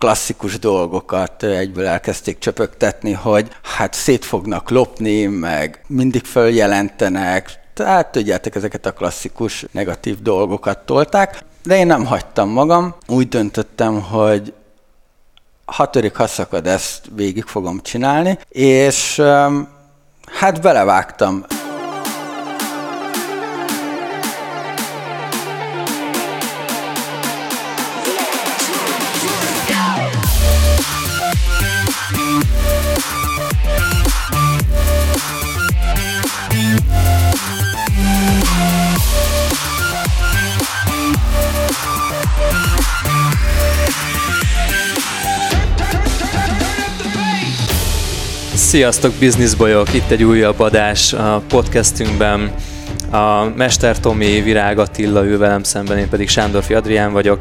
klasszikus dolgokat egyből elkezdték csöpögtetni, hogy hát szét fognak lopni, meg mindig följelentenek, tehát tudjátok, ezeket a klasszikus negatív dolgokat tolták, de én nem hagytam magam, úgy döntöttem, hogy ha törik, ha szakad, ezt végig fogom csinálni, és hát belevágtam. Sziasztok, Business Boyok! Itt egy újabb adás a podcastünkben. A Mester Tomi, Virág Attila, ő velem szemben, én pedig Sándorfi Adrián vagyok.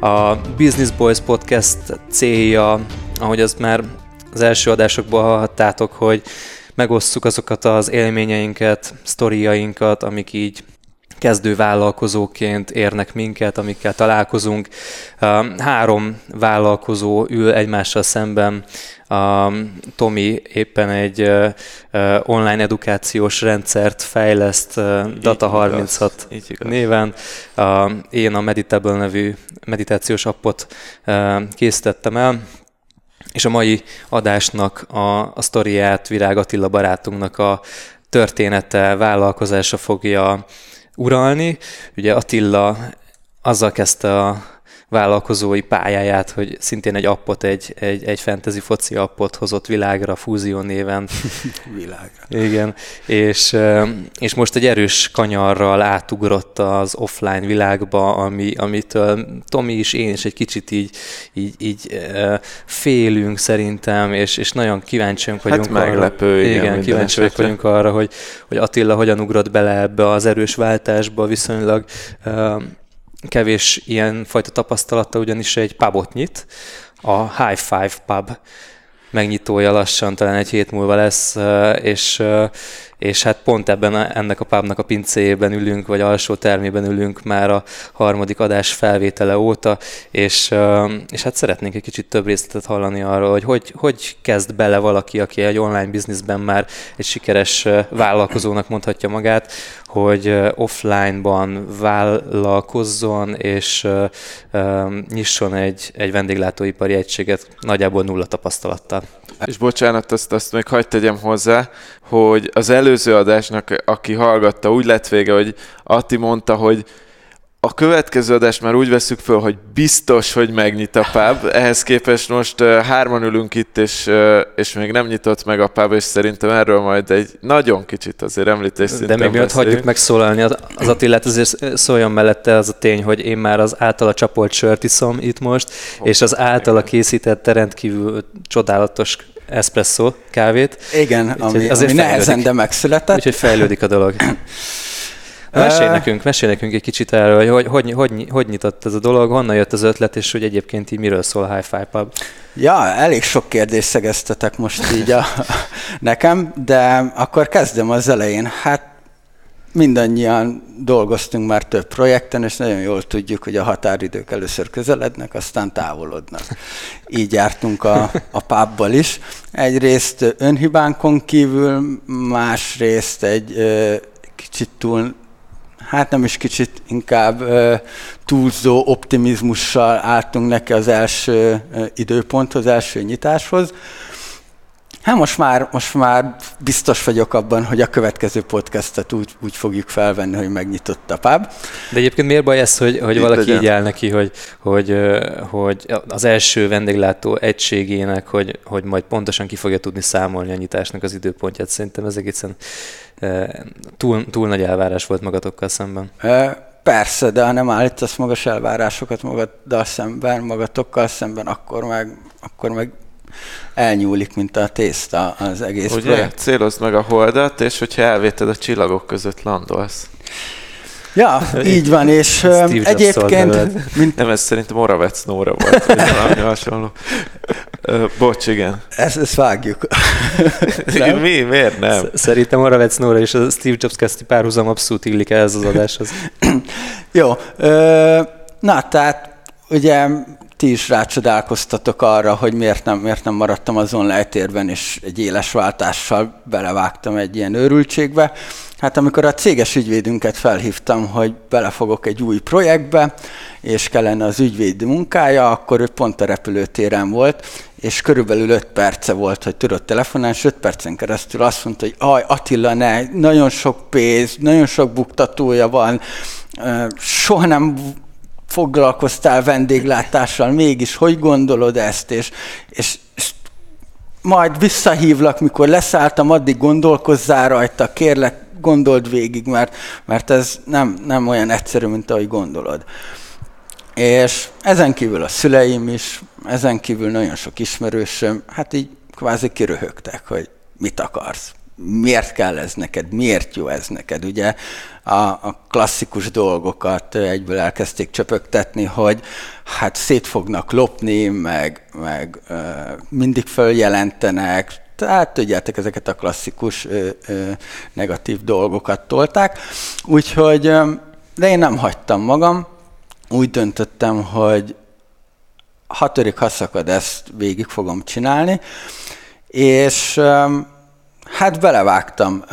A Business Boys podcast célja, ahogy azt már az első adásokból hallhattátok, hogy megosszuk azokat az élményeinket, sztoriainkat, amik így kezdő vállalkozóként érnek minket, amikkel találkozunk. Három vállalkozó ül egymással szemben. Tomi éppen egy online edukációs rendszert fejleszt Data36 néven. Én a Meditable nevű meditációs appot készítettem el, és a mai adásnak a sztoriát Virág Attila barátunknak a története, vállalkozása fogja uralni. Ugye Attila azzal kezdte a vállalkozói pályáját, hogy szintén egy appot, egy fantasy foci appot hozott világra, fúzió néven. Világra. Igen. És most egy erős kanyarral átugrott az offline világba, amitől Tomi is, én is egy kicsit így félünk szerintem, és nagyon kíváncsiak vagyunk arra. Hát meglepő, igen, kíváncsiak vagyunk arra, hogy Attila hogyan ugrott bele ebbe az erős váltásba viszonylag kevés ilyen fajta tapasztalata, ugyanis egy pubot nyit, a High Five Pub megnyitója lassan, talán egy hét múlva lesz, és hát pont ennek a pubnak a pincéjében ülünk, vagy alsó termében ülünk már a harmadik adás felvétele óta, és hát szeretnénk egy kicsit több részletet hallani arról, hogy kezd bele valaki, aki egy online bizniszben már egy sikeres vállalkozónak mondhatja magát, hogy offline-ban vállalkozzon, és nyisson egy vendéglátóipari egységet nagyjából nulla tapasztalattal. És bocsánat, azt még hagyd tegyem hozzá, hogy az előző adásnak, aki hallgatta, úgy lett vége, hogy Atti mondta, hogy a következő adást már úgy veszük föl, hogy biztos, hogy megnyit a pub. Ehhez képest most hárman ülünk itt, és még nem nyitott meg a pub, és szerintem erről majd egy nagyon kicsit azért említés szinten beszélünk. De még miatt hagyjuk megszólalni az Attilát, azért szóljon mellette az a tény, hogy én már az általa csapolt sört iszom itt most, és az általa készített rendkívül csodálatos eszpresszó kávét. Igen, ami nehezen, de megszületett. Úgyhogy fejlődik a dolog. Mesélj nekünk egy kicsit erről, hogy nyitott ez a dolog, honnan jött az ötlet, és hogy egyébként így miről szól a High Five Pub? Ja, elég sok kérdést szegeztetek most így nekem, de akkor kezdem az elején. Hát mindannyian dolgoztunk már több projekten, és nagyon jól tudjuk, hogy a határidők először közelednek, aztán távolodnak. Így jártunk a pubbal is. Egyrészt önhibánkon kívül, másrészt egy kicsit túl, hát nem is kicsit, inkább túlzó optimizmussal álltunk neki az első időponthoz, első nyitáshoz. Hát most már biztos vagyok abban, hogy a következő podcastet úgy fogjuk felvenni, hogy megnyitott a pub. De egyébként miért baj ez, hogy valaki legyen. Így áll neki, hogy az első vendéglátó egységének, hogy majd pontosan ki fogja tudni számolni a nyitásnak az időpontját? Szerintem ez egészen túl nagy elvárás volt magatokkal szemben. Persze, de ha nem állítasz magas elvárásokat magatokkal szemben, akkor meg elnyúlik, mint a tészta az egész projekt. Célozd meg a holdat, és hogyha elvéted, a csillagok között landolsz. Ja, így van, és egyébként... Nem, ez szerintem Moravec Nóra volt, vagy valami hasonló. Bocs, igen. Ezt vágjuk. Mi? Miért nem? Szerintem Moravec Nóra és a Steve Jobs közti párhuzam abszolút illik ehhez az adáshoz. Jó. Na, tehát ugye... ti is rácsodálkoztatok arra, hogy miért nem maradtam az online térben, és egy éles váltással belevágtam egy ilyen őrültségbe. Hát amikor a céges ügyvédünket felhívtam, hogy belefogok egy új projektbe, és kellene az ügyvéd munkája, akkor ő pont a repülőtéren volt, és körülbelül 5 perce volt, hogy tudott telefonálni, és 5 percen keresztül azt mondta, hogy Attila, ne, nagyon sok pénz, nagyon sok buktatója van, soha nem foglalkoztál vendéglátással, mégis hogy gondolod ezt, és majd visszahívlak, mikor leszálltam, addig gondolkozzál rajta, kérlek, gondold végig, mert ez nem olyan egyszerű, mint ahogy gondolod. És ezen kívül a szüleim is, ezen kívül nagyon sok ismerősöm, hát így kvázi kiröhögtek, hogy mit akarsz, miért kell ez neked, miért jó ez neked. Ugye a klasszikus dolgokat egyből elkezdték csöpögtetni, hogy hát szét fognak lopni, meg mindig följelentenek, tehát tudjátok, ezeket a klasszikus negatív dolgokat tolták. Úgyhogy, de én nem hagytam magam, úgy döntöttem, hogy ha törik, ha szakad, ezt végig fogom csinálni, és hát belevágtam.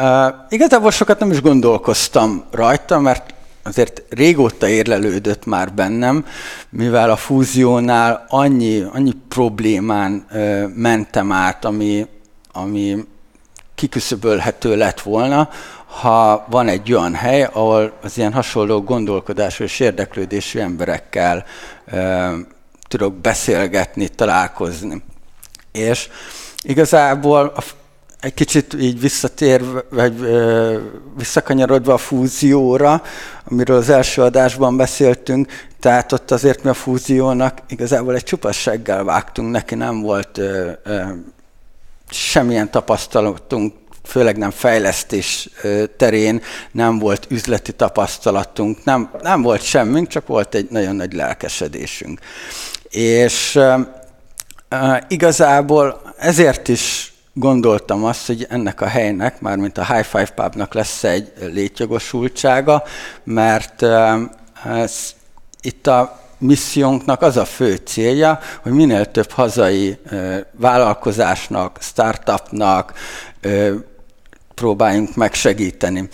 Igazából sokat nem is gondolkoztam rajta, mert azért régóta érlelődött már bennem, mivel a fúziónál annyi problémán mentem át, ami kiküszöbölhető lett volna, ha van egy olyan hely, ahol az ilyen hasonló gondolkodású és érdeklődésű emberekkel tudok beszélgetni, találkozni. És igazából egy kicsit így visszatérve, vagy visszakanyarodva a fúzióra, amiről az első adásban beszéltünk, tehát ott azért mi a fúziónak igazából egy csupasseggel vágtunk neki, nem volt semmilyen tapasztalatunk, főleg nem fejlesztés terén, nem volt üzleti tapasztalatunk, nem volt semmink, csak volt egy nagyon nagy lelkesedésünk. És igazából ezért is gondoltam azt, hogy ennek a helynek, mármint a High Five Pubnak lesz egy létjogosultsága, mert itt a missziónknak az a fő célja, hogy minél több hazai vállalkozásnak, startupnak próbáljunk megsegíteni.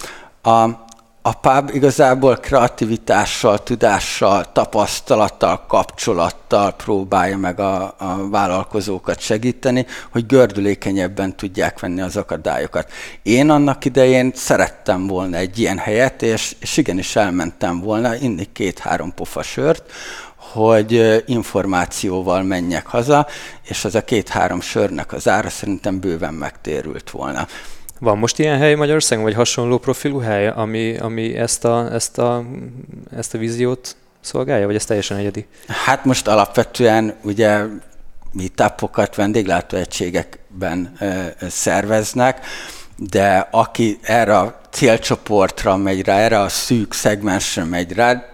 A pub igazából kreativitással, tudással, tapasztalattal, kapcsolattal próbálja meg a vállalkozókat segíteni, hogy gördülékenyebben tudják venni az akadályokat. Én annak idején szerettem volna egy ilyen helyet, és igenis elmentem volna inni 2-3 pofa sört, hogy információval menjek haza, és az a 2-3 sörnek az ára szerintem bőven megtérült volna. Van most ilyen hely Magyarországon, vagy hasonló profilú hely, ami ezt a víziót szolgálja, vagy ez teljesen egyedi? Hát most alapvetően ugye meetupokat vendéglátóegységekben szerveznek, de aki erre a célcsoportra megy rá, erre a szűk szegmensre megy rá,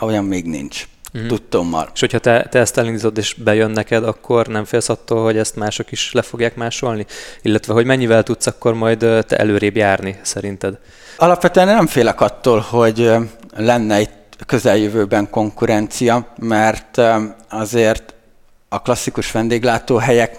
olyan még nincs. Uh-huh. Tudtommal. És hogyha te ezt elindítod és bejön neked, akkor nem félsz attól, hogy ezt mások is le fogják másolni? Illetve, hogy mennyivel tudsz akkor majd te előrébb járni, szerinted? Alapvetően nem félek attól, hogy lenne itt közeljövőben konkurencia, mert azért a klasszikus vendéglátóhelyek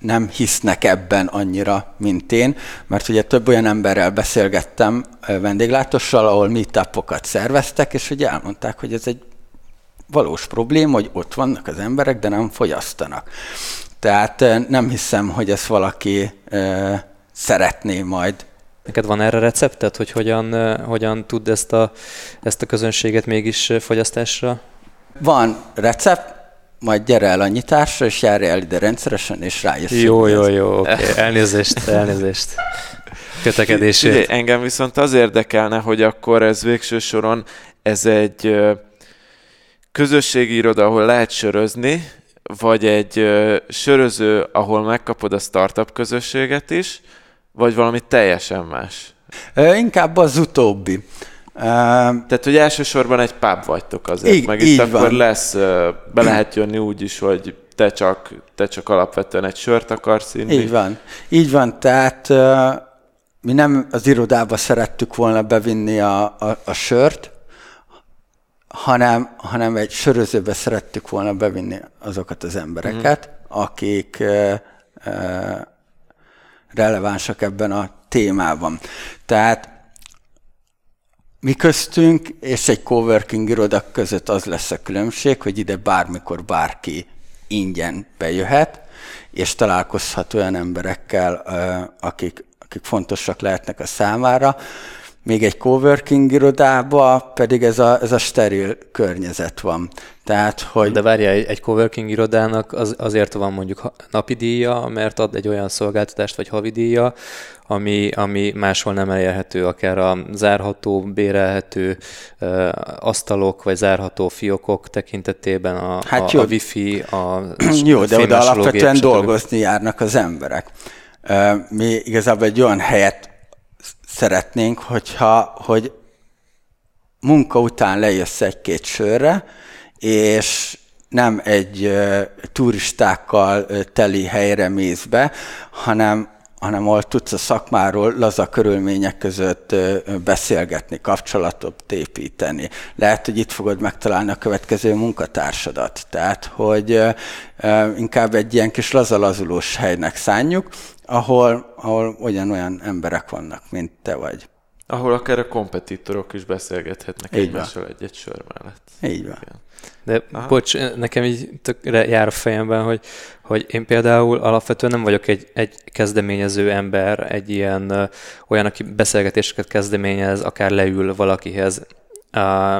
nem hisznek ebben annyira, mint én, mert ugye több olyan emberrel beszélgettem vendéglátossal, ahol meetupokat szerveztek, és ugye elmondták, hogy ez egy valós probléma, hogy ott vannak az emberek, de nem fogyasztanak. Tehát nem hiszem, hogy ezt valaki szeretné majd. Neked van erre recepted, hogy hogyan tud ezt a közönséget mégis fogyasztásra? Van recept, majd gyere el a nyitásra, és járj el ide rendszeresen, és rájössz. Jó, oké. Elnézést. Kötekedését. Engem viszont az érdekelne, hogy akkor ez végső soron, ez egy közösségi iroda, ahol lehet sörözni, vagy egy söröző, ahol megkapod a startup közösséget is, vagy valami teljesen más? Inkább az utóbbi. Tehát, hogy elsősorban egy pub vagytok azért, meg itt akkor van. Lesz, be lehet jönni úgy is, hogy te csak alapvetően egy sört akarsz inni. Így van, tehát mi nem az irodába szerettük volna bevinni a sört, hanem egy sörözőbe szerettük volna bevinni azokat az embereket, akik relevánsak ebben a témában. Tehát mi köztünk és egy coworking iroda között az lesz a különbség, hogy ide bármikor bárki ingyen bejöhet, és találkozhat olyan emberekkel, akik fontosak lehetnek a számára. Még egy coworking irodában pedig ez a steril környezet van. Tehát, hogy... De várjál, egy coworking irodának azért van mondjuk napi díja, mert ad egy olyan szolgáltatást vagy havi díja, ami máshol nem elérhető, akár a zárható, bérelhető asztalok, vagy zárható fiókok tekintetében a wifi, a fémásológép. Jó, de oda alapvetően dolgozni járnak az emberek. Mi igazából egy olyan helyet szeretnénk, hogy munka után lejössz egy-két sörre, és nem egy turistákkal teli helyre mész be, hanem ahol tudsz a szakmáról laza körülmények között beszélgetni, kapcsolatot építeni. Lehet, hogy itt fogod megtalálni a következő munkatársadat. Tehát, hogy inkább egy ilyen kis lazalazulós helynek szánjuk, ahol olyan emberek vannak, mint te vagy. Ahol akár a kompetitorok is beszélgethetnek egymással egy-egy sör mellett. Így van. Igen. De bocs, nekem így tökre jár a fejemben, hogy én például alapvetően nem vagyok egy kezdeményező ember, egy ilyen olyan, aki beszélgetéseket kezdeményez, akár leül valakihez.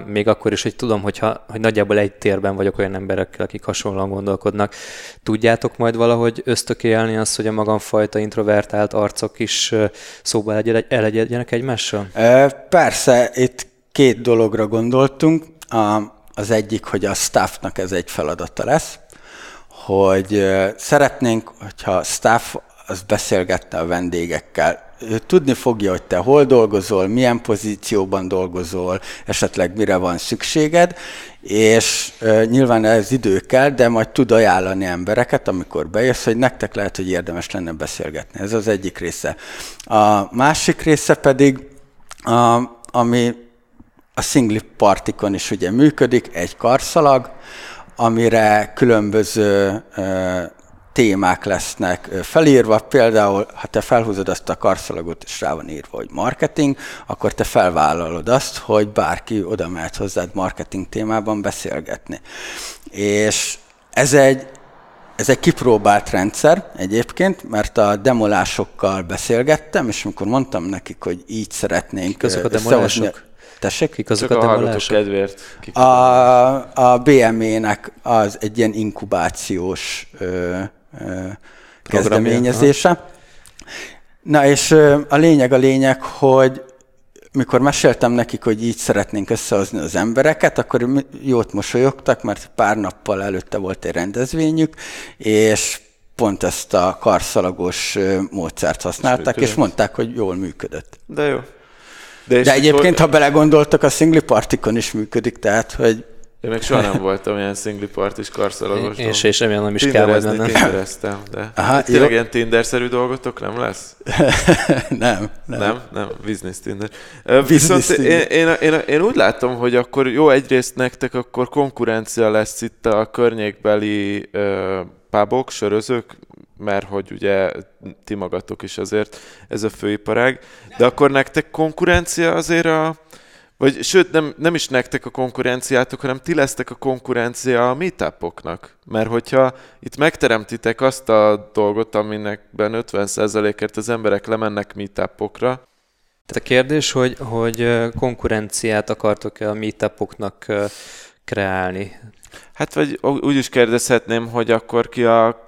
Még akkor is, hogy tudom, hogy nagyjából egy térben vagyok olyan emberekkel, akik hasonlóan gondolkodnak. Tudjátok majd valahogy ösztökélni azt, hogy a magamfajta introvertált arcok is szóba elegyedjenek egymással? Persze, itt két dologra gondoltunk. Az egyik, hogy a staffnak ez egy feladata lesz, hogy szeretnénk, hogyha a staff az beszélgetne a vendégekkel. Ő tudni fogja, hogy te hol dolgozol, milyen pozícióban dolgozol, esetleg mire van szükséged, és nyilván ez idő kell, de majd tud ajánlani embereket, amikor bejössz, hogy nektek lehet, hogy érdemes lenne beszélgetni. Ez az egyik része. A másik része pedig, ami a single partikon is ugye működik, egy karszalag, amire különböző témák lesznek felírva, például ha te felhúzod azt a karszalagot, és rá van írva, hogy marketing, akkor te felvállalod azt, hogy bárki oda mehet hozzád marketing témában beszélgetni. És ez egy kipróbált rendszer egyébként, mert a demolásokkal beszélgettem, és amikor mondtam nekik, hogy így szeretnénk összehozni... Tessék? Kik azok a demolások? Kedvéért. A BME-nek az egy ilyen inkubációs kezdeményezése. Aha. Na és a lényeg, hogy mikor meséltem nekik, hogy így szeretnénk összehozni az embereket, akkor jót mosolyogtak, mert pár nappal előtte volt egy rendezvényük, és pont ezt a karszalagos módszert használták, és mondták, hogy jól működött. De jó. De egyébként, ha belegondoltak, a single partikon is működik, tehát, hogy... Én még soha nem voltam ilyen single partis karszalagos. És remélem nem is kell majd mennem. Tindereztem, de... Aha, tényleg ilyen Tinder-szerű dolgotok nem lesz? Nem. Nem, business Tinder. Business Tinder. Én úgy látom, hogy akkor jó, egyrészt nektek akkor konkurencia lesz itt a környékbeli pubok, sörözők, mert hogy ugye ti magatok is azért ez a főiparág, de akkor nektek konkurencia azért vagy sőt nem is nektek a konkurenciátok, hanem ti lesztek a konkurencia a meetupoknak, mert hogyha itt megteremtitek azt a dolgot, aminekben 50%-ért az emberek lemennek meetupokra. Tehát a kérdés, hogy konkurenciát akartok-e a meetupoknak kreálni? Hát vagy úgy is kérdezhetném, hogy akkor ki a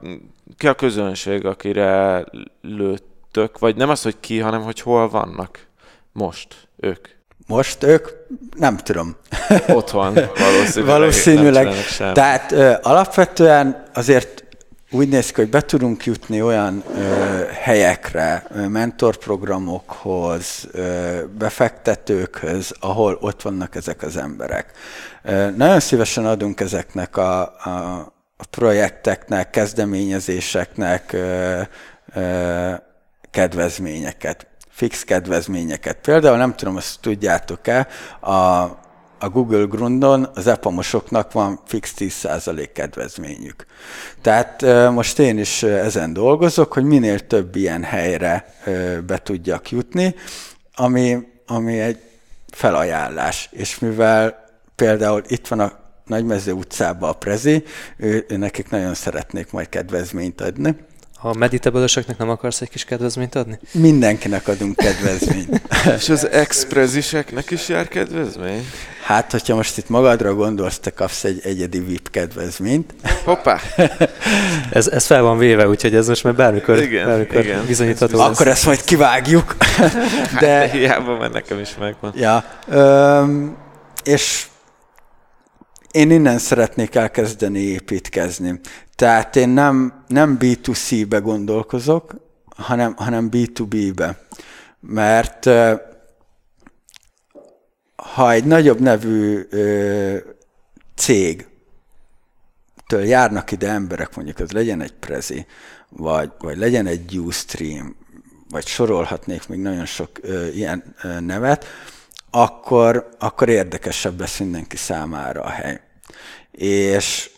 közönség, akire lőttök, vagy nem az, hogy ki, hanem hogy hol vannak most ők? Most ők? Nem tudom. Otthon valószínűleg. Tehát alapvetően azért úgy néz ki, hogy be tudunk jutni olyan helyekre, mentorprogramokhoz, befektetőkhöz, ahol ott vannak ezek az emberek. Nagyon szívesen adunk ezeknek a projekteknek, kezdeményezéseknek kedvezményeket, fix kedvezményeket. Például nem tudom, azt tudjátok-e, a Google Grundon az epamosoknak van fix 10% kedvezményük. Tehát most én is ezen dolgozok, hogy minél több ilyen helyre be tudjak jutni, ami egy felajánlás. És mivel például itt van a Nagymező utcában a Prezi, nekik nagyon szeretnék majd kedvezményt adni. A Meditable-ösöknek nem akarsz egy kis kedvezményt adni? Mindenkinek adunk kedvezményt. És az ex-preziseknek is jár kedvezmény? Hát, hogyha most itt magadra gondolsz, te kapsz egy egyedi VIP kedvezményt. Hoppá! ez fel van véve, úgyhogy ez most már bármikor bizonyítható. Akkor ezt majd kivágjuk. De hiába, mert nekem is megvan. Ja, és én innen szeretnék elkezdeni építkezni. Tehát én nem B2C-be gondolkozok, hanem B2B-be. Mert ha egy nagyobb nevű cégtől járnak ide emberek, mondjuk az legyen egy Prezi, vagy legyen egy Ustream, vagy sorolhatnék még nagyon sok ilyen nevet, akkor érdekesebb lesz mindenki számára a hely. És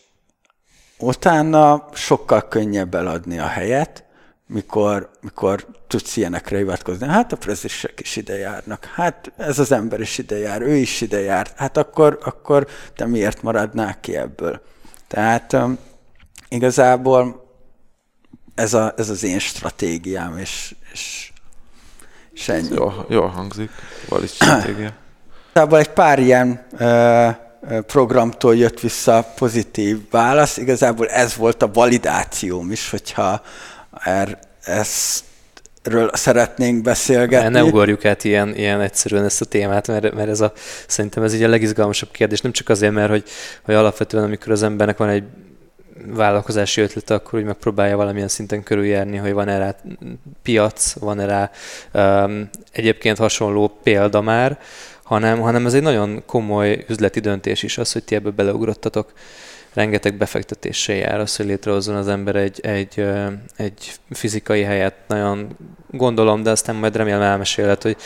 utána sokkal könnyebb eladni a helyet, mikor tudsz ilyenekre hivatkozni. Hát a prezisek is ide járnak, hát ez az ember is ide jár, ő is ide jár, hát akkor te miért maradnál ki ebből? Tehát igazából ez az én stratégiám, és ennyi. Jól hangzik, van is stratégia. Tában egy pár ilyen programtól jött vissza pozitív válasz. Igazából ez volt a validációm is, hogyha ezről szeretnénk beszélgetni. Ne ugorjuk át ilyen egyszerűen ezt a témát, mert ez szerintem ez így a legizgalmasabb kérdés. Nem csak azért, mert hogy alapvetően amikor az embernek van egy vállalkozási ötlete, akkor úgy megpróbálja valamilyen szinten körüljárni, hogy van-e rá piac, van-e rá egyébként hasonló példa már, hanem ez egy nagyon komoly üzleti döntés is az, hogy ti ebbe beleugrottatok. Rengeteg befektetéssel jár az, hogy létrehozzon az ember egy fizikai helyet, nagyon gondolom, de aztán majd remélem elmesélhet,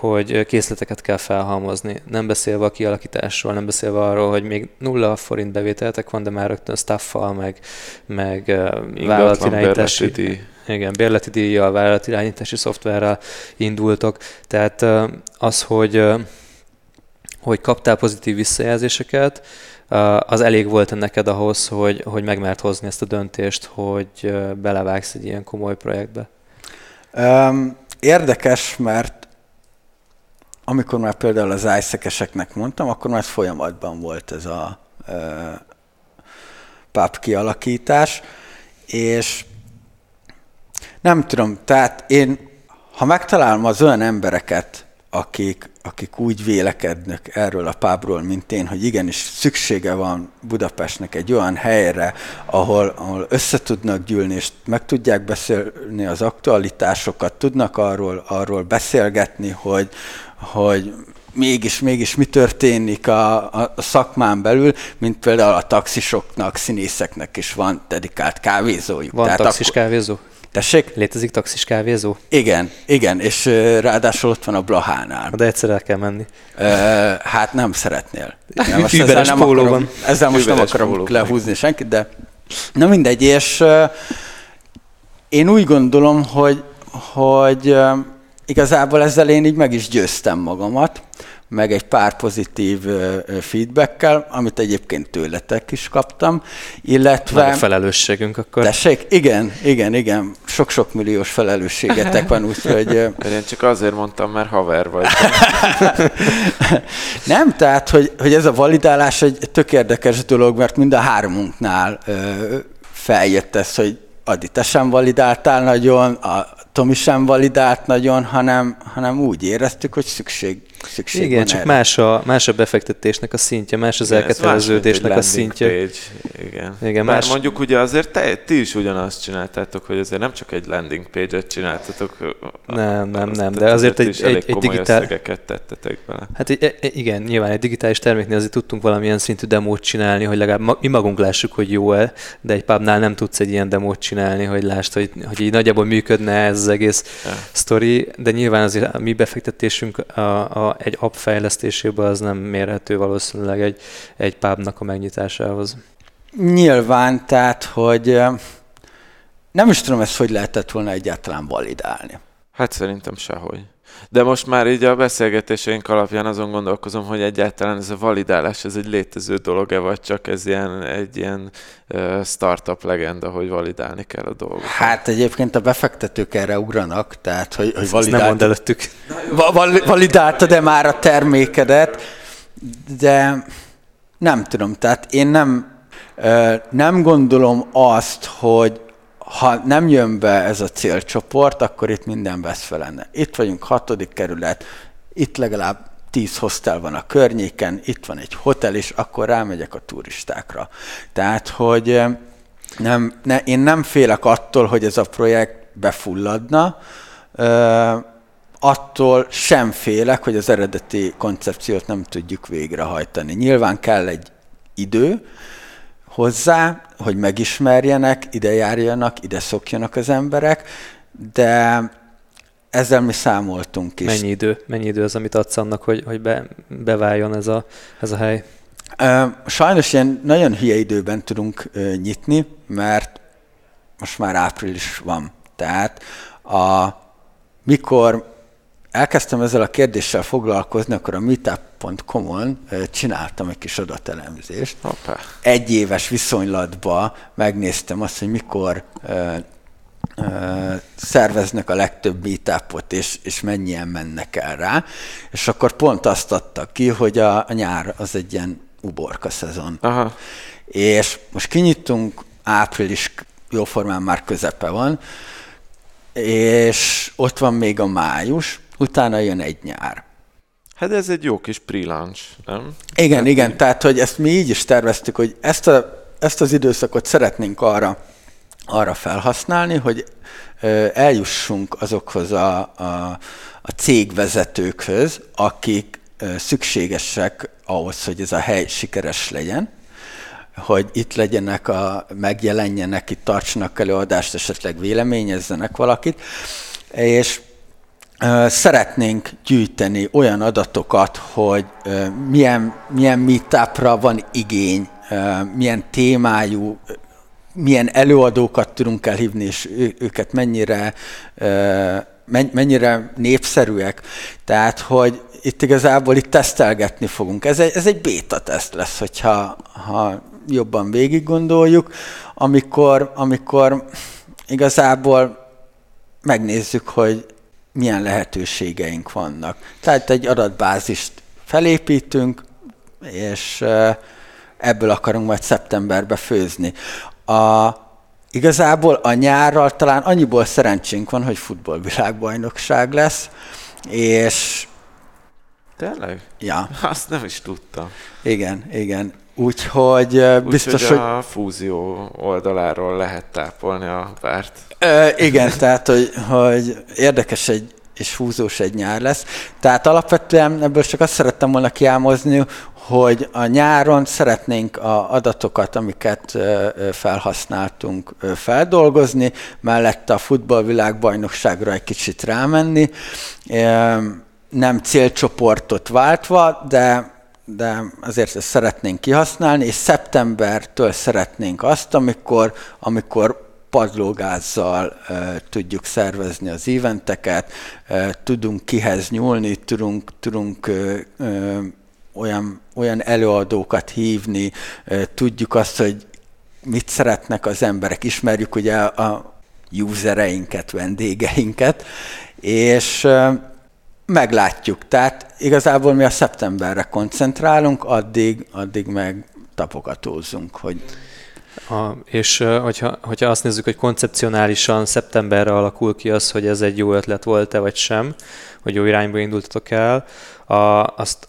hogy készleteket kell felhalmozni. Nem beszélve a kialakításról, nem beszélve arról, hogy még 0 forint bevételtek van, de már rögtön staffal, meg vállalatirányítási... Igen, bérleti díjjal, vállalatirányítási szoftverrel indultok. Tehát az, hogy kaptál pozitív visszajelzéseket, az elég volt neked ahhoz, hogy megmert hozni ezt a döntést, hogy belevágsz egy ilyen komoly projektbe? Érdekes, mert amikor már például az ISEC-eseknek mondtam, akkor már folyamatban volt ez a pub kialakítás, és nem tudom, tehát én, ha megtalálom az olyan embereket, akik úgy vélekednek erről a pubról, mint én, hogy igenis szüksége van Budapestnek egy olyan helyre, ahol össze tudnak gyűlni, és meg tudják beszélni az aktualitásokat, tudnak arról beszélgetni, hogy mégis mi történik a szakmán belül, mint például a taxisoknak, színészeknek is van dedikált kávézójuk. Van taxis kávézó? Tessék? Létezik taxis kávézó? Igen, és ráadásul ott van a Blahánál. De egyszer el kell menni. Hát nem szeretnél. Fűberes pólóban. Ezzel most nem akarom lehúzni senkit, de na mindegy, és én úgy gondolom, hogy igazából ezzel én így meg is győztem magamat, meg egy pár pozitív feedbackkel, amit egyébként tőletek is kaptam, illetve... Van a felelősségünk akkor. Tessék? Igen. Sok-sok milliós felelősségetek van, úgyhogy... Én csak azért mondtam, mert haver vagy. Nem, tehát, hogy ez a validálás egy tök érdekes dolog, mert mind a háromunknál feljött ez, hogy Adi, te sem validáltál nagyon, a Tomi sem validált nagyon, hanem úgy éreztük, hogy szükség igen, van csak erre. más a befektetésnek a szintje, más az elköteleződésnek a szintje. Igen, más... Mondjuk ugye azért ti is ugyanazt csináltátok, hogy azért nem csak egy landing page-et csináltatok. Nem, de azért egy digitális... összegeket tettetek bele. Hát igen, nyilván egy digitális terméknél azért tudtunk valamilyen szintű demót csinálni, hogy legalább mi magunk lássuk, hogy jó-e, de egy pubnál nem tudsz egy ilyen demót csinálni, hogy lásd, hogy így nagyjából működne ez az egész sztori, de nyilván azért a mi befektetésünk a egy app fejlesztésében az nem mérhető valószínűleg egy pubnak a megnyitásához. Nyilván, tehát, hogy nem is tudom ezt, hogy lehetett volna egyáltalán validálni. Hát szerintem sehogy. De most már így a beszélgetéseink alapján azon gondolkozom, hogy egyáltalán ez a validálás, ez egy létező dolog-e, vagy csak ez egy ilyen startup legenda, hogy validálni kell a dolgot. Hát egyébként a befektetők erre ugranak, tehát hogy validáltad-e már a termékedet, de nem tudom, tehát én nem gondolom azt, hogy ha nem jön be ez a célcsoport, akkor itt minden veszve lenne. Itt vagyunk, 6. kerület, itt legalább 10 hostel van a környéken, itt van egy hotel, és akkor rámegyek a turistákra. Tehát, hogy én nem félek attól, hogy ez a projekt befulladna, attól sem félek, hogy az eredeti koncepciót nem tudjuk végrehajtani. Nyilván kell egy idő hozzá, hogy megismerjenek, ide járjanak, ide szokjanak az emberek, de ezzel mi számoltunk is. Mennyi idő az, amit adsz annak, hogy beváljon ez a hely? Sajnos ilyen nagyon hülye időben tudunk nyitni, mert most már április van. Tehát mikor elkezdtem ezzel a kérdéssel foglalkozni, akkor a meetup.com-on csináltam egy kis adatelemzést. Hoppá. Egy éves viszonylatban megnéztem azt, hogy mikor szerveznek a legtöbb meetupot, és mennyien mennek el rá. És akkor pont azt adta ki, hogy a nyár az egy ilyen uborka szezon. Aha. És most kinyitunk, április jóformán már közepe van, és ott van még a május, utána jön egy nyár. Hát ez egy jó kis pre-launch, nem? Igen, tehát hogy ezt mi így is terveztük, hogy ezt az időszakot szeretnénk arra felhasználni, hogy eljussunk azokhoz a cégvezetőkhöz, akik szükségesek ahhoz, hogy ez a hely sikeres legyen, hogy itt legyenek, megjelenjenek, itt tartsanak előadást, esetleg véleményezzenek valakit, és szeretnénk gyűjteni olyan adatokat, hogy milyen meetupra van igény, milyen témájú, milyen előadókat tudunk elhívni, és őket mennyire népszerűek. Tehát, hogy itt igazából tesztelgetni fogunk. Ez egy béta teszt lesz, ha jobban végig gondoljuk, amikor igazából megnézzük, hogy milyen lehetőségeink vannak. Tehát egy adatbázist felépítünk, és ebből akarunk majd szeptemberbe főzni. Igazából a nyárral talán annyiból szerencsénk van, hogy futballvilágbajnokság lesz, és... Tényleg? Ja. Azt nem is tudtam. Igen. Úgyhogy biztos, hogy... a fúzió oldaláról lehet tápolni a párt. Igen, tehát, hogy érdekes és húzós egy nyár lesz. Tehát alapvetően ebből csak azt szerettem volna kiámozni, hogy a nyáron szeretnénk az adatokat, amiket felhasználtunk, feldolgozni, mellette a futballvilágbajnokságra egy kicsit rámenni, nem célcsoportot váltva, de azért ezt szeretnénk kihasználni, és szeptembertől szeretnénk azt, amikor padlógázzal tudjuk szervezni az eventeket, tudunk kihez nyúlni, tudunk olyan előadókat hívni, tudjuk azt, hogy mit szeretnek az emberek, ismerjük ugye a usereinket, vendégeinket, és meglátjuk. Tehát igazából mi a szeptemberre koncentrálunk, addig meg tapogatózunk, hogy... És hogyha azt nézzük, hogy koncepcionálisan szeptemberre alakul ki az, hogy ez egy jó ötlet volt-e vagy sem, hogy jó irányba indultatok el,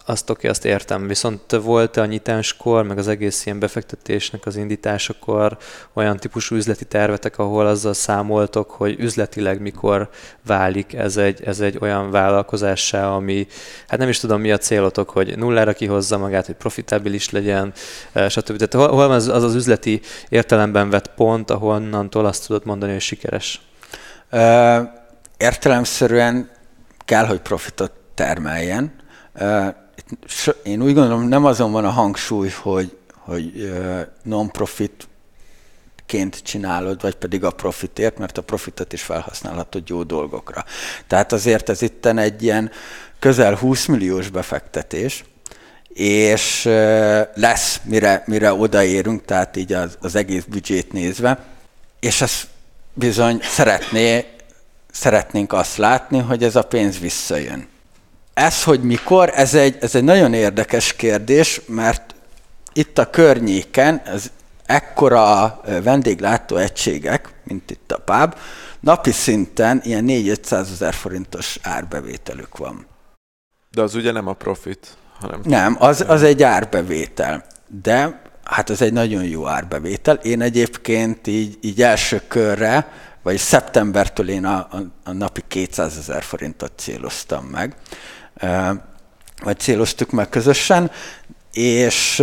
azt értem. Viszont volt-e a nyitáskor, meg az egész ilyen befektetésnek az indításakor olyan típusú üzleti tervetek, ahol azzal számoltok, hogy üzletileg mikor válik ez egy olyan vállalkozássá, ami, hát nem is tudom, mi a célotok, hogy nullára kihozza magát, hogy profitabilis legyen, stb. Tehát hol van az üzleti értelemben vett pont, ahonnantól azt tudod mondani, hogy sikeres? Értelemszerűen kell, hogy profitot termeljen. Én úgy gondolom, nem azon van a hangsúly, hogy non-profitként csinálod, vagy pedig a profitért, mert a profitot is felhasználhatod jó dolgokra. Tehát azért ez itten egy ilyen közel 20 milliós befektetés, és lesz, mire odaérünk, tehát így az egész büdzsét nézve, és ezt bizony szeretnénk azt látni, hogy ez a pénz visszajön. Ez, hogy mikor, ez egy nagyon érdekes kérdés, mert itt a környéken az ekkora vendéglátóegységek, mint itt a pub, napi szinten ilyen 400-500 000 forintos árbevételük van. De az ugye nem a profit, hanem... Nem, az egy árbevétel, de hát az egy nagyon jó árbevétel. Én egyébként így első körre, vagy szeptembertől én a napi 200 000 forintot céloztam meg, vagy céloztuk meg közösen, és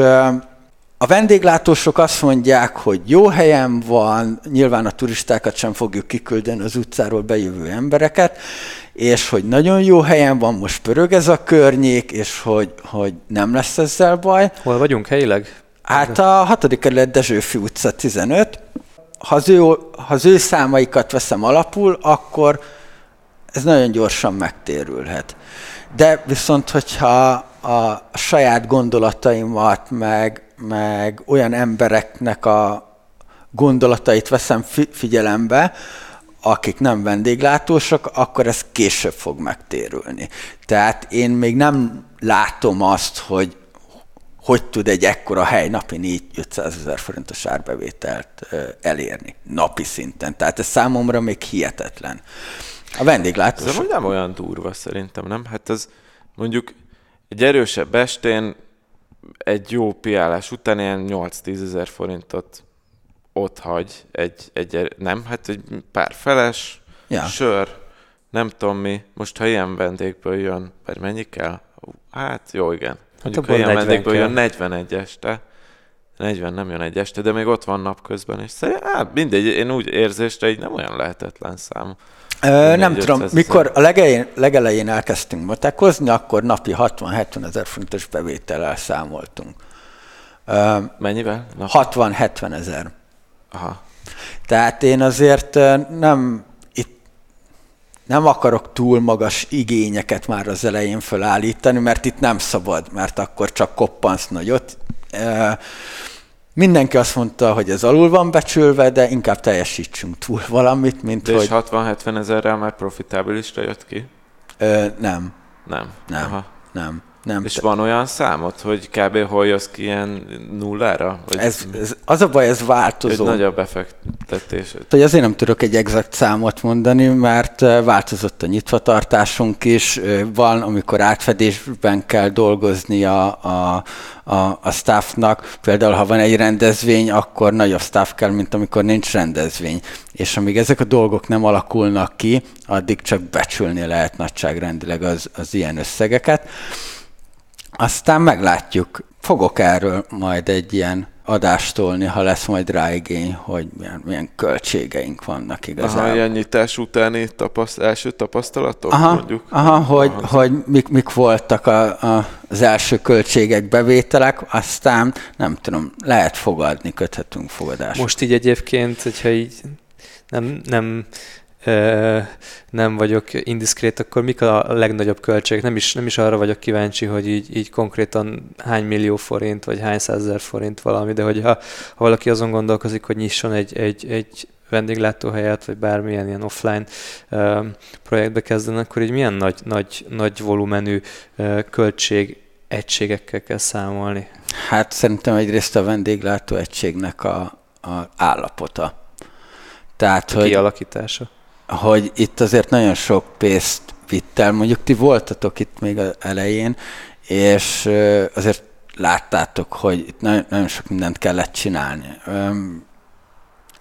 a vendéglátósok azt mondják, hogy jó helyen van, nyilván a turistákat sem fogjuk kiküldeni, az utcáról bejövő embereket, és hogy nagyon jó helyen van, most pörög ez a környék, és hogy nem lesz ezzel baj. Hol vagyunk helyileg? Hát a 6. kerület Dezsőfi utca 15. Ha az ő számaikat veszem alapul, akkor ez nagyon gyorsan megtérülhet. De viszont, hogyha a saját gondolataimat, meg olyan embereknek a gondolatait veszem figyelembe, akik nem vendéglátósok, akkor ez később fog megtérülni. Tehát én még nem látom azt, hogy tud egy ekkora hely napi 400-500 000 forintos árbevételt elérni napi szinten. Tehát ez számomra még hihetetlen. A vendéglátós... Ez nem olyan durva szerintem, nem? Hát ez mondjuk egy erősebb estén egy jó piálás után ilyen 8-10 000 forintot ott hagy egy pár feles, sör, nem tudom mi. Most ha ilyen vendégből jön, vagy mennyi kell? Hát jó, igen. Mondjuk, ilyen vendégből jön 41 este, 40 nem jön egy este, de még ott van napközben, és szerintem, mindegy, én úgy érzésre így nem olyan lehetetlen szám. Nem tudom, mikor a legelején elkezdtünk matekozni, akkor napi 60-70 000 forintos bevétellel számoltunk. Mennyivel? 60-70 000. Aha. Tehát én azért nem akarok túl magas igényeket már az elején fölállítani, mert itt nem szabad, mert akkor csak koppansz nagyot. Mindenki azt mondta, hogy ez alul van becsülve, de inkább teljesítsünk túl valamit, mint de hogy... És 60-70 000-rel már profitábilisra jött ki? Nem. Nem. Aha. Nem. És van olyan számot, hogy kb. Hol jössz ki ilyen nullára? Vagy az a baj, ez változó. Egy nagyobb befektetés. Hogy azért nem tudok egy exakt számot mondani, mert változott a nyitvatartásunk is. Van, amikor átfedésben kell dolgozni a staffnak. Például, ha van egy rendezvény, akkor nagyobb staff kell, mint amikor nincs rendezvény. És amíg ezek a dolgok nem alakulnak ki, addig csak becsülni lehet nagyságrendileg az ilyen összegeket. Aztán meglátjuk. Fogok erről majd egy ilyen adást tolni, ha lesz majd rá igény, hogy milyen költségeink vannak igazából. Aha, ilyen nyitás utáni első tapasztalatok, mondjuk? Aha, hogy mik voltak az első költségek, bevételek, aztán nem tudom, lehet fogadni, köthetünk fogadást. Most így egyébként, hogyha így nem vagyok indiszkrét, akkor mik a legnagyobb költségek? Nem is arra vagyok kíváncsi, hogy így konkrétan hány millió forint, vagy hány 100 000 forint valami, de hogyha ha valaki azon gondolkozik, hogy nyisson egy vendéglátóhelyet, vagy bármilyen ilyen offline projektbe kezdenek, akkor így milyen nagy volumenű költségegységekkel kell számolni? Hát szerintem egyrészt a vendéglátóegységnek a állapota. Tehát, a kialakítása. Hogy itt azért nagyon sok pénzt vitt el. Mondjuk ti voltatok itt még az elején, és azért láttátok, hogy itt nagyon, nagyon sok mindent kellett csinálni.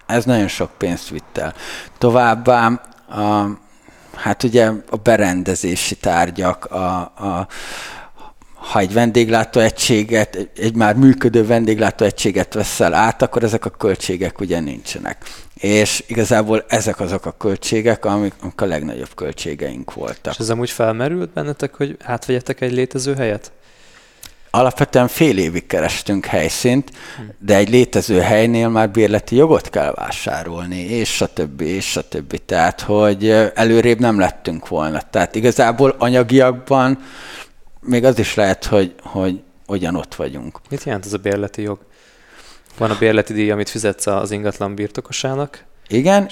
Ez nagyon sok pénzt vitt el. Továbbá hát ugye a berendezési tárgyak, ha egy vendéglátóegységet, egy már működő vendéglátóegységet veszel át, akkor ezek a költségek ugye nincsenek. És igazából ezek azok a költségek, amik a legnagyobb költségeink voltak. És ez amúgy felmerült bennetek, hogy átvegyetek egy létező helyet? Alapvetően fél évig kerestünk helyszínt, de egy létező helynél már bérleti jogot kell vásárolni, és a többi, és a többi. Tehát, hogy előrébb nem lettünk volna. Tehát igazából anyagiakban még az is lehet, hogy ugyanott vagyunk. Mit jelent ez a bérleti jog? Van a bérleti díj, amit fizetsz az ingatlan birtokosának. Igen,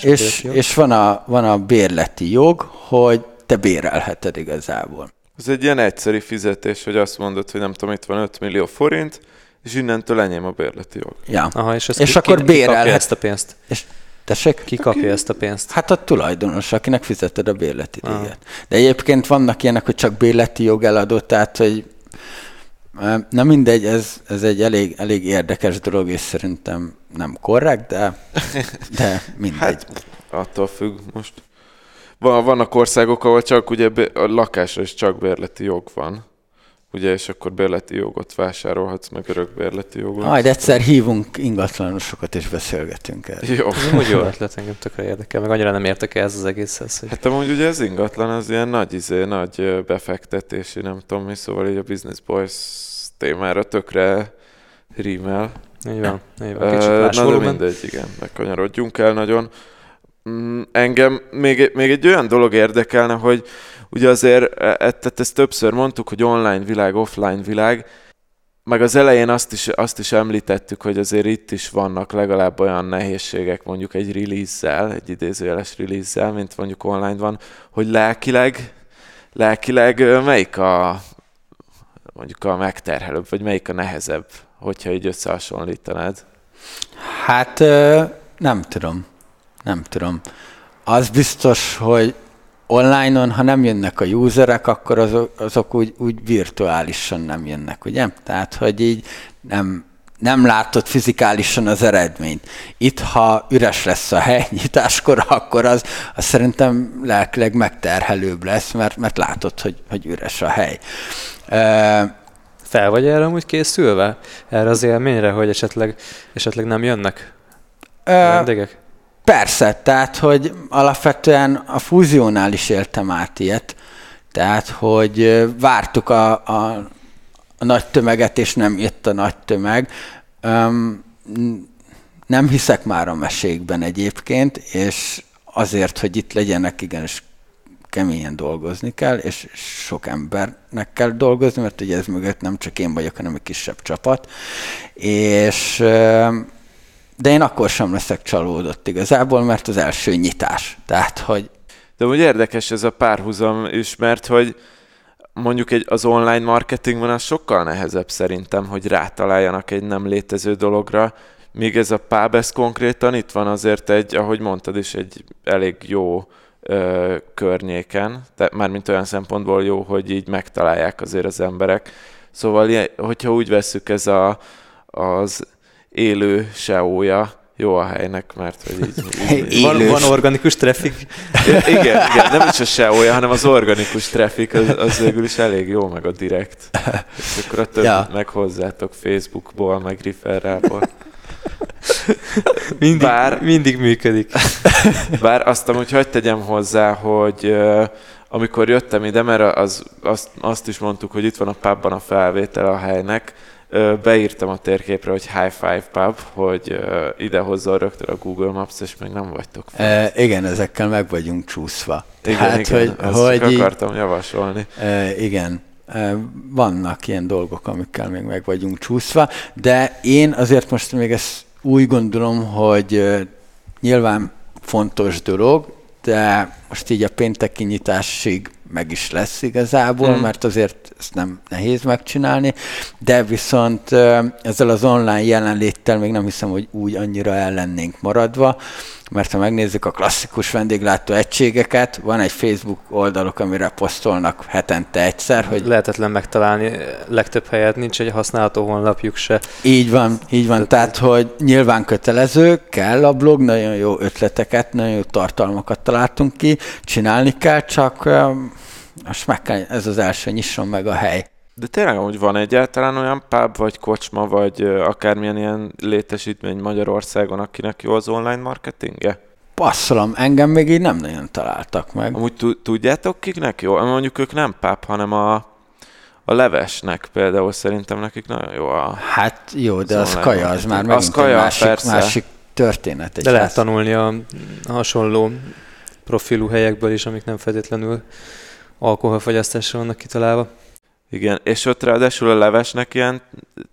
és van a bérleti jog, hogy te bérelheted igazából. Ez egy ilyen egyszeri fizetés, hogy azt mondod, hogy nem tudom, itt van 5 millió forint, és innentől enyém a bérleti jog. Ja. Aha, és akkor bérelhet ezt a pénzt. Ki kapja ezt a pénzt? Hát a tulajdonos, akinek fizeted a bérleti díjat. De egyébként vannak ilyenek, hogy csak bérleti jog eladó, tehát hogy na mindegy, ez egy elég érdekes dolog, és szerintem nem korrekt, de mindegy. Hát attól függ most. Vannak országok, ahol csak ugye a lakásra is csak bérleti jog van. Ugye, és akkor bérleti jogot vásárolhatsz, meg örök bérleti jogot. Majd egyszer hívunk ingatlanosokat, és beszélgetünk erről. Jó. Úgy jó ötlet, engem tökre érdekel, meg annyira nem értek ez az egészhez. Hogy... Hát amúgy ugye az ingatlan az ilyen nagy befektetési, nem tudom mi, szóval így a Business Boys témára tökre rímel. Így van, így van. Kicsit más volumen. De mindegy, igen, megkanyarodjunk el nagyon. Engem még egy olyan dolog érdekelne, hogy ugye azért ezt többször mondtuk, hogy online világ, offline világ, meg az elején azt is említettük, hogy azért itt is vannak legalább olyan nehézségek mondjuk egy release-zel, egy idézőjeles release-zel, mint mondjuk online van, hogy lelkileg melyik a mondjuk a megterhelőbb, vagy melyik a nehezebb, hogyha így összehasonlítanád? Hát nem tudom. Az biztos, hogy online-on, ha nem jönnek a userek, akkor azok úgy virtuálisan nem jönnek, ugye? Tehát, hogy így nem látod fizikálisan az eredményt. Itt, ha üres lesz a hely nyitáskor, akkor az szerintem lelkileg megterhelőbb lesz, mert látod, hogy üres a hely. Fel vagy erre amúgy készülve? Erre az élményre, hogy esetleg nem jönnek vendégek? Persze, tehát, hogy alapvetően a fúziónál is éltem át ilyet, tehát, hogy vártuk a nagy tömeget, és nem jött a nagy tömeg. Nem hiszek már a mesékben egyébként, és azért, hogy itt legyenek, igenis keményen dolgozni kell, és sok embernek kell dolgozni, mert ugye ez mögött nem csak én vagyok, hanem egy kisebb csapat, és... De én akkor sem leszek csalódott igazából, mert az első nyitás. Tehát, hogy... De úgy érdekes ez a párhuzam is, mert hogy mondjuk az online marketingben az sokkal nehezebb szerintem, hogy rátaláljanak egy nem létező dologra, míg ez a pub, ez konkrétan itt van azért egy, ahogy mondtad is, egy elég jó környéken, mármint olyan szempontból jó, hogy így megtalálják azért az emberek. Szóval, hogyha úgy vesszük ez az élő SEO-ja jó a helynek, mert hogy így van organikus traffic. Igen, nem is a SEO-ja, hanem az organikus traffic, az végül is elég jó, meg a direkt. És akkor a többet meghozzátok Facebookból, meg referrálból. Mindig működik. Bár azt amúgy hagyd tegyem hozzá, hogy amikor jöttem ide, mert azt is mondtuk, hogy itt van a pubban a felvétel a helynek, beírtam a térképre, hogy High Five Pub, hogy ide hozzon rögtön a Google Maps, és még nem vagytok fel. Igen, ezekkel meg vagyunk csúszva. Igen, ezt akartam javasolni. Igen, vannak ilyen dolgok, amikkel még meg vagyunk csúszva, de én azért most még ezt úgy gondolom, hogy nyilván fontos dolog, de most így a pénteki nyitásig meg is lesz igazából, mert azért ezt nem nehéz megcsinálni, de viszont ezzel az online jelenléttel még nem hiszem, hogy úgy annyira el lennénk maradva, mert ha megnézzük a klasszikus vendéglátó egységeket, van egy Facebook oldaluk, amire posztolnak hetente egyszer, hogy... Lehetetlen megtalálni legtöbb helyet, nincs egy használható honlapjuk se. Így van, tehát, hogy nyilván kötelező, kell a blog, nagyon jó ötleteket, nagyon jó tartalmakat találtunk ki, csinálni kell, csak most meg kell, ez az első, nyisson meg a hely. De tényleg, hogy van egyáltalán olyan pub, vagy kocsma, vagy akármilyen ilyen létesítmény Magyarországon, akinek jó az online marketingje? Passzolom, engem még így nem nagyon találtak meg. Amúgy tudjátok kiknek jó? Mondjuk ők nem pub, hanem a levesnek például szerintem nekik nagyon jó a... Hát jó, de az kaja, az már megint az kaja, másik történet. De lehet tanulni a hasonló profilú helyekből is, amik nem feltétlenül alkoholfogyasztásra vannak kitalálva. Igen, és ott ráadásul a levesnek ilyen,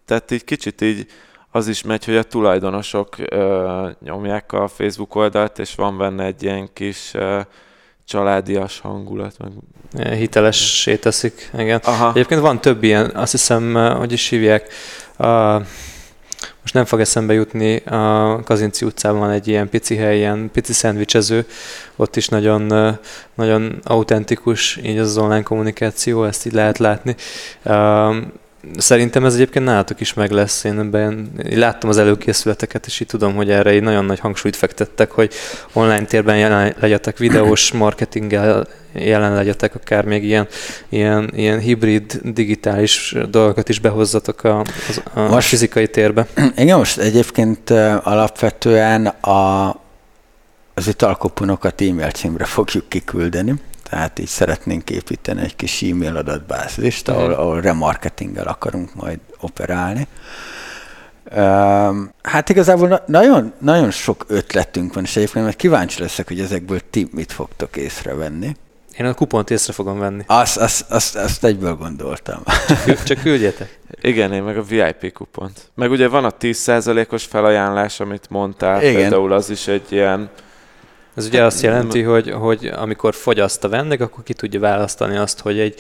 tehát így kicsit így az is megy, hogy a tulajdonosok nyomják a Facebook oldalt, és van benne egy ilyen kis családias hangulat. Meg... Hitelessé teszik, igen. Aha. Egyébként van több ilyen, azt hiszem, hogy is hívják, most nem fog eszembe jutni, a Kazinczy utcában van egy ilyen pici hely, ilyen pici szendvicsező, ott is nagyon, nagyon autentikus így az online kommunikáció, ezt így lehet látni. Szerintem ez egyébként nálatok is meg lesz. Én láttam az előkészületeket, és így tudom, hogy erre így nagyon nagy hangsúlyt fektettek, hogy online térben jelen legyetek, videós marketinggel jelen legyetek, akár még ilyen hibrid, digitális dolgokat is behozzatok a fizikai térbe. Igen, most egyébként alapvetően az italkuponokat e-mail címre fogjuk kiküldeni. Tehát így szeretnénk építeni egy kis e-mail adatbázist, ahol remarketinggel akarunk majd operálni. Hát igazából nagyon, nagyon sok ötletünk van, és egyébként mert kíváncsi leszek, hogy ezekből ti mit fogtok észrevenni. Én a kupont észre fogom venni. Azt egyből gondoltam. Csak küldjetek. Igen, én meg a VIP kupont. Meg ugye van a 10%-os felajánlás, amit mondtál, igen. Például az is egy ilyen... Ez ugye azt jelenti, hogy amikor fogyaszt a vendég, akkor ki tudja választani azt, hogy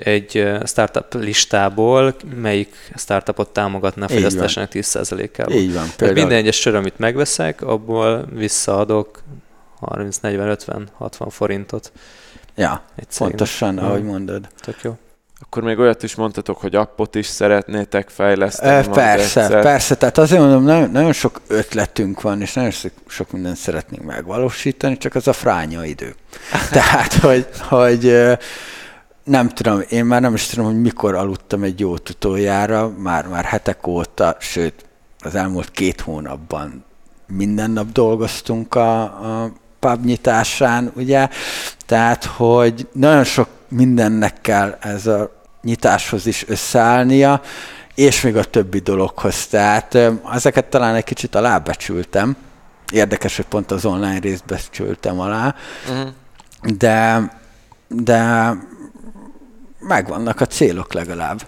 egy startup listából melyik startupot támogatná a fogyasztásának 10%-ával. Így van. Tehát minden egyes sör, amit megveszek, abból visszaadok 30-40-50-60 forintot. Ja, pontosan, ahogy mondod. Tök jó. Akkor még olyat is mondtatok, hogy appot is szeretnétek fejleszteni. Persze. Tehát azért mondom, nagyon, nagyon sok ötletünk van, és nagyon sok mindent szeretnénk megvalósítani, csak az a fránya idő. Tehát, hogy nem tudom, én már nem is tudom, hogy mikor aludtam egy jót utoljára, már hetek óta, sőt, az elmúlt 2 hónapban minden nap dolgoztunk a pub nyitásán, ugye? Tehát, hogy nagyon sok mindennek kell ez a nyitáshoz is összeállnia, és még a többi dologhoz. Tehát ezeket talán egy kicsit alábecsültem. Érdekes, hogy pont az online részt becsültem alá, de megvannak a célok legalább.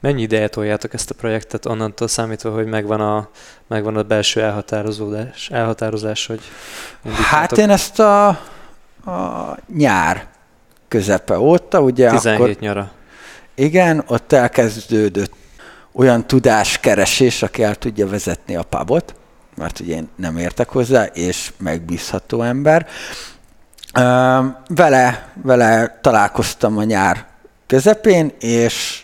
Mennyi ideje toljátok ezt a projektet onnantól számítva, hogy megvan a belső elhatározás, hogy indítatok? Hát én ezt a nyár közepe óta, ugye 17 akkor... nyara. Igen, ott elkezdődött olyan tudáskeresés, aki el tudja vezetni a pubot, mert ugye én nem értek hozzá, és megbízható ember. Vele találkoztam a nyár közepén, és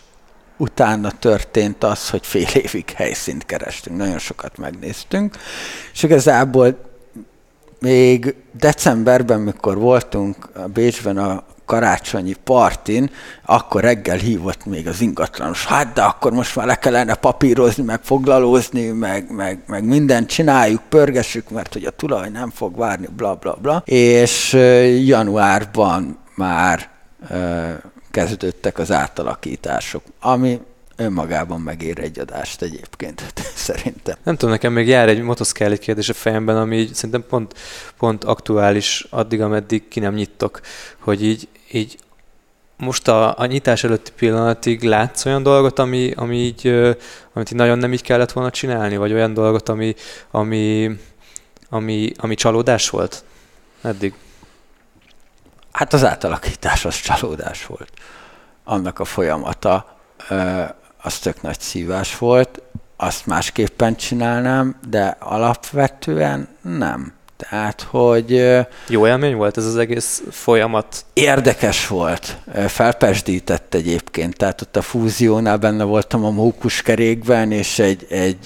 utána történt az, hogy fél évig helyszínt kerestünk, nagyon sokat megnéztünk, és igazából még decemberben, mikor voltunk a Bécsben a karácsonyi partin, akkor reggel hívott még az ingatlanos, hát de akkor most már le kellene papírozni, meg foglalózni, meg mindent csináljuk, pörgessük, mert hogy a tulaj nem fog várni, bla bla bla. És januárban már kezdődtek az átalakítások, ami önmagában megér egy adást egyébként, szerintem. Nem tudom, nekem még jár egy motoszkáli kérdés a fejemben, ami így szerintem pont aktuális addig, ameddig ki nem nyittok, hogy így most a nyitás előtti pillanatig látsz olyan dolgot, amit így nagyon nem így kellett volna csinálni, vagy olyan dolgot, ami csalódás volt eddig? Hát az átalakítás az csalódás volt. Annak a folyamata, az tök nagy szívás volt, azt másképpen csinálnám, de alapvetően nem. Tehát, hogy... Jó élmény volt ez az egész folyamat? Érdekes volt. Felpesdített egyébként. Tehát ott a fúziónál benne voltam a mókuskerékben, és egy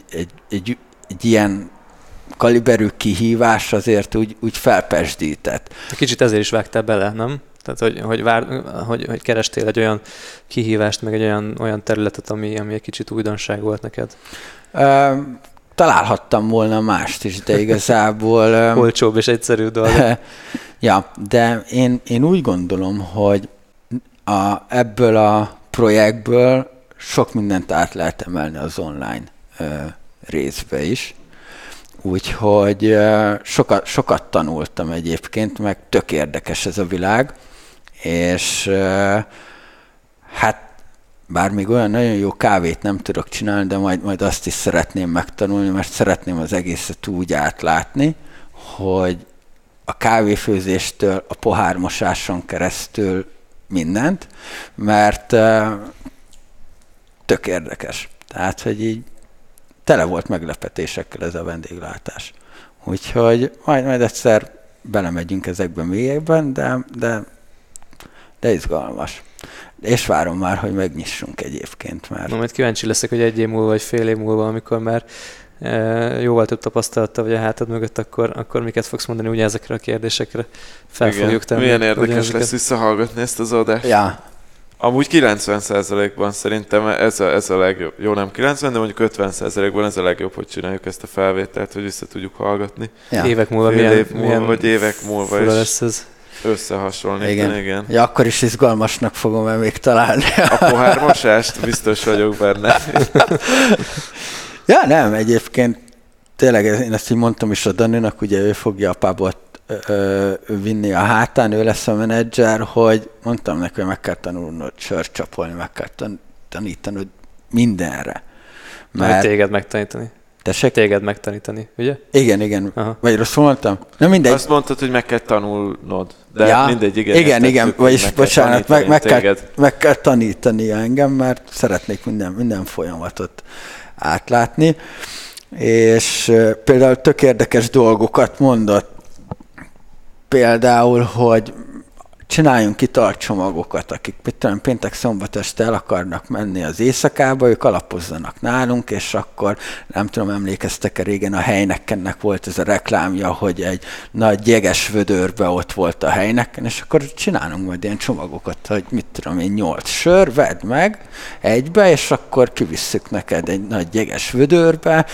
ilyen kaliberű kihívás azért úgy felpesdített. Kicsit ezért is vágtál bele, nem? Tehát, hogy kerestél egy olyan kihívást, meg egy olyan területet, ami egy kicsit újdonság volt neked. Találhattam volna mást is, de igazából... Olcsóbb és egyszerű dolog. Ja, de én úgy gondolom, hogy ebből a projektből sok mindent át lehet emelni az online részbe is. Úgyhogy sokat tanultam egyébként, meg tök érdekes ez a világ, és hát bár még olyan nagyon jó kávét nem tudok csinálni, de majd azt is szeretném megtanulni, mert szeretném az egészet úgy átlátni, hogy a kávéfőzéstől a pohármosáson keresztül mindent, mert tök érdekes. Tehát, hogy így tele volt meglepetésekkel ez a vendéglátás. Úgyhogy majd egyszer belemegyünk ezekben mélyekben, de izgalmas. És várom már, hogy megnyissunk egyébként már. Na, majd kíváncsi leszek, hogy egy év múlva, vagy fél év múlva, amikor már jóval több tapasztalattal vagy a hátad mögött, akkor miket fogsz mondani, ugye ezekre a kérdésekre fel fogjuk tenni. Milyen érdekes lesz visszahallgatni ezt az adást. Ja. Amúgy 90%-ban szerintem ez a legjobb. Jó, nem 90, de mondjuk 50%-ban ez a legjobb, hogy csináljuk ezt a felvételt, hogy vissza tudjuk hallgatni. Ja. Évek múlva, évek múlva is. Ez. Összehasonlítani, igen. Ja, akkor is izgalmasnak fogom-e még találni. A pohármosást biztos vagyok benne. Ja, nem, egyébként tényleg én ezt így mondtam is a Daninak, ugye ő fogja a pubot vinni a hátán, ő lesz a menedzser, hogy mondtam neki, hogy meg kell tanulnod sörcsapolni, meg kell tanítanod mindenre. Mert téged megtanítani. Téged megtanítani, ugye? Igen. Aha. Vagy rosszul mondtam? Na mindegy. Azt mondtad, hogy meg kell tanulnod. De ja, mindegy, igen. Vagyis bocsánat, meg kell tanítani engem, mert szeretnék minden folyamatot átlátni. És például tök érdekes dolgokat mondott. Például, hogy csináljunk italcsomagokat, akik péntek-szombat este el akarnak menni az éjszakába, ők alapozzanak nálunk, és akkor nem tudom, emlékeztek-e régen, a Heinekennek volt ez a reklámja, hogy egy nagy jeges vödörbe ott volt a Heineken, és akkor csinálunk majd ilyen csomagokat, hogy mit tudom én, 8 sör, vedd meg egybe, és akkor kivisszük neked egy nagy jeges vödörbe,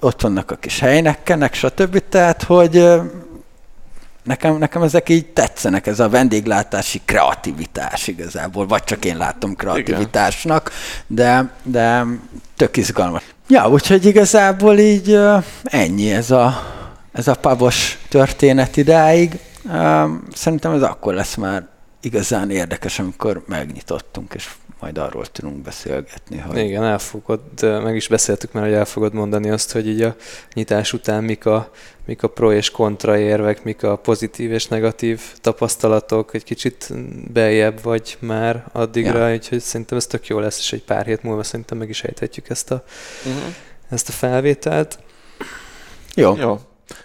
ott vannak a kis Heinekenek, stb. Tehát, hogy Nekem ezek így tetszenek, ez a vendéglátási kreativitás igazából, vagy csak én látom kreativitásnak, de tök izgalmas. Ja, úgyhogy igazából így ennyi ez a pubos történet idáig. Szerintem ez akkor lesz már igazán érdekes, amikor megnyitottunk, és majd arról tudunk beszélgetni. Hogy... Igen, meg is beszéltük már, hogy el fogod mondani azt, hogy így a nyitás után mik a pro és kontra érvek, mik a pozitív és negatív tapasztalatok, egy kicsit beljebb vagy már addigra, úgyhogy szerintem ez tök jó lesz, és egy pár hét múlva szerintem meg is ejthetjük ezt a felvételt. Jó.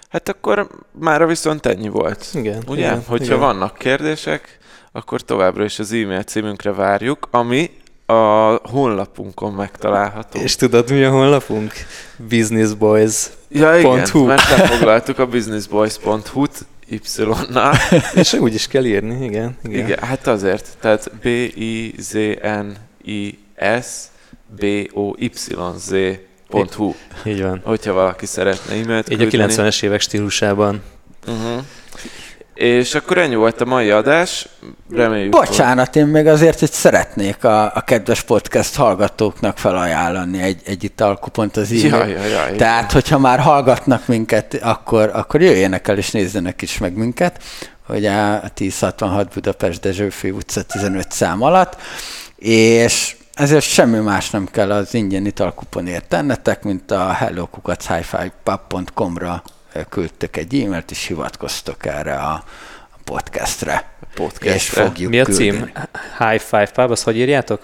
Hát akkor mára viszont ennyi volt. Igen. Ugye? Igen, hogyha vannak kérdések, akkor továbbra is az e-mail címünkre várjuk, ami a honlapunkon megtalálható. És tudod, mi a honlapunk? businessboys.hu. Ja igen, mert lefoglaltuk a businessboys.hu-t Y-nál. És úgy is kell írni, igen. Hát azért, tehát biznissboys.hu. Így van. Hogyha valaki szeretne e-mailt küldeni. Így a 90-es évek stílusában. És akkor ennyi volt a mai adás, reméljük. Bocsánat, én még azért, hogy szeretnék a kedves podcast hallgatóknak felajánlani egy italkupont az e-mail. Jaj. Tehát, hogyha már hallgatnak minket, akkor jöjjenek el és nézzenek is meg minket, hogy a 1066 Budapest Dezsőfi utca 15 szám alatt, és ezért semmi más nem kell az ingyen italkuponért tennetek, mint a hello@highfivepub.com-ra küldtök egy e-mailt, és hivatkoztok erre a podcastre. És fogjuk mi a cím? Küldeni. High Five Pub, azt hogy írjátok?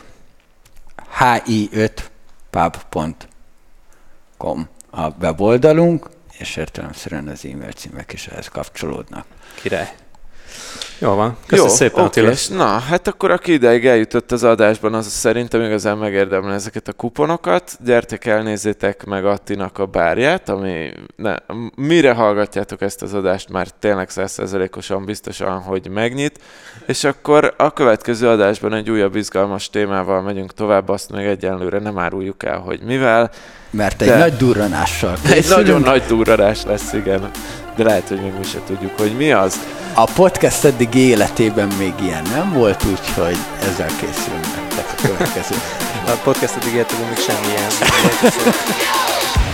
hi5pub.com a weboldalunk, és értelemszerűen az e-mail címek is ehhez kapcsolódnak. Király! Jól van. Köszönöm szépen, Attila. Na, hát akkor aki ideig eljutott az adásban, az szerintem igazán megérdemli ezeket a kuponokat. Gyertek el, nézzétek meg Attinak a bárját, ami mire hallgatjátok ezt az adást, már tényleg 100%-osan biztosan, hogy megnyit. És akkor a következő adásban egy újabb izgalmas témával megyünk tovább, azt még egyenlőre nem áruljuk el, hogy mivel. Mert egy nagy durranással készülünk. Egy nagyon nagy durranás lesz, igen. De lehet, hogy még mi se tudjuk, hogy mi az. A podcast eddig életében még ilyen nem volt, úgyhogy ezzel készülünk nektek a következő. A podcast eddig életében még semmilyen.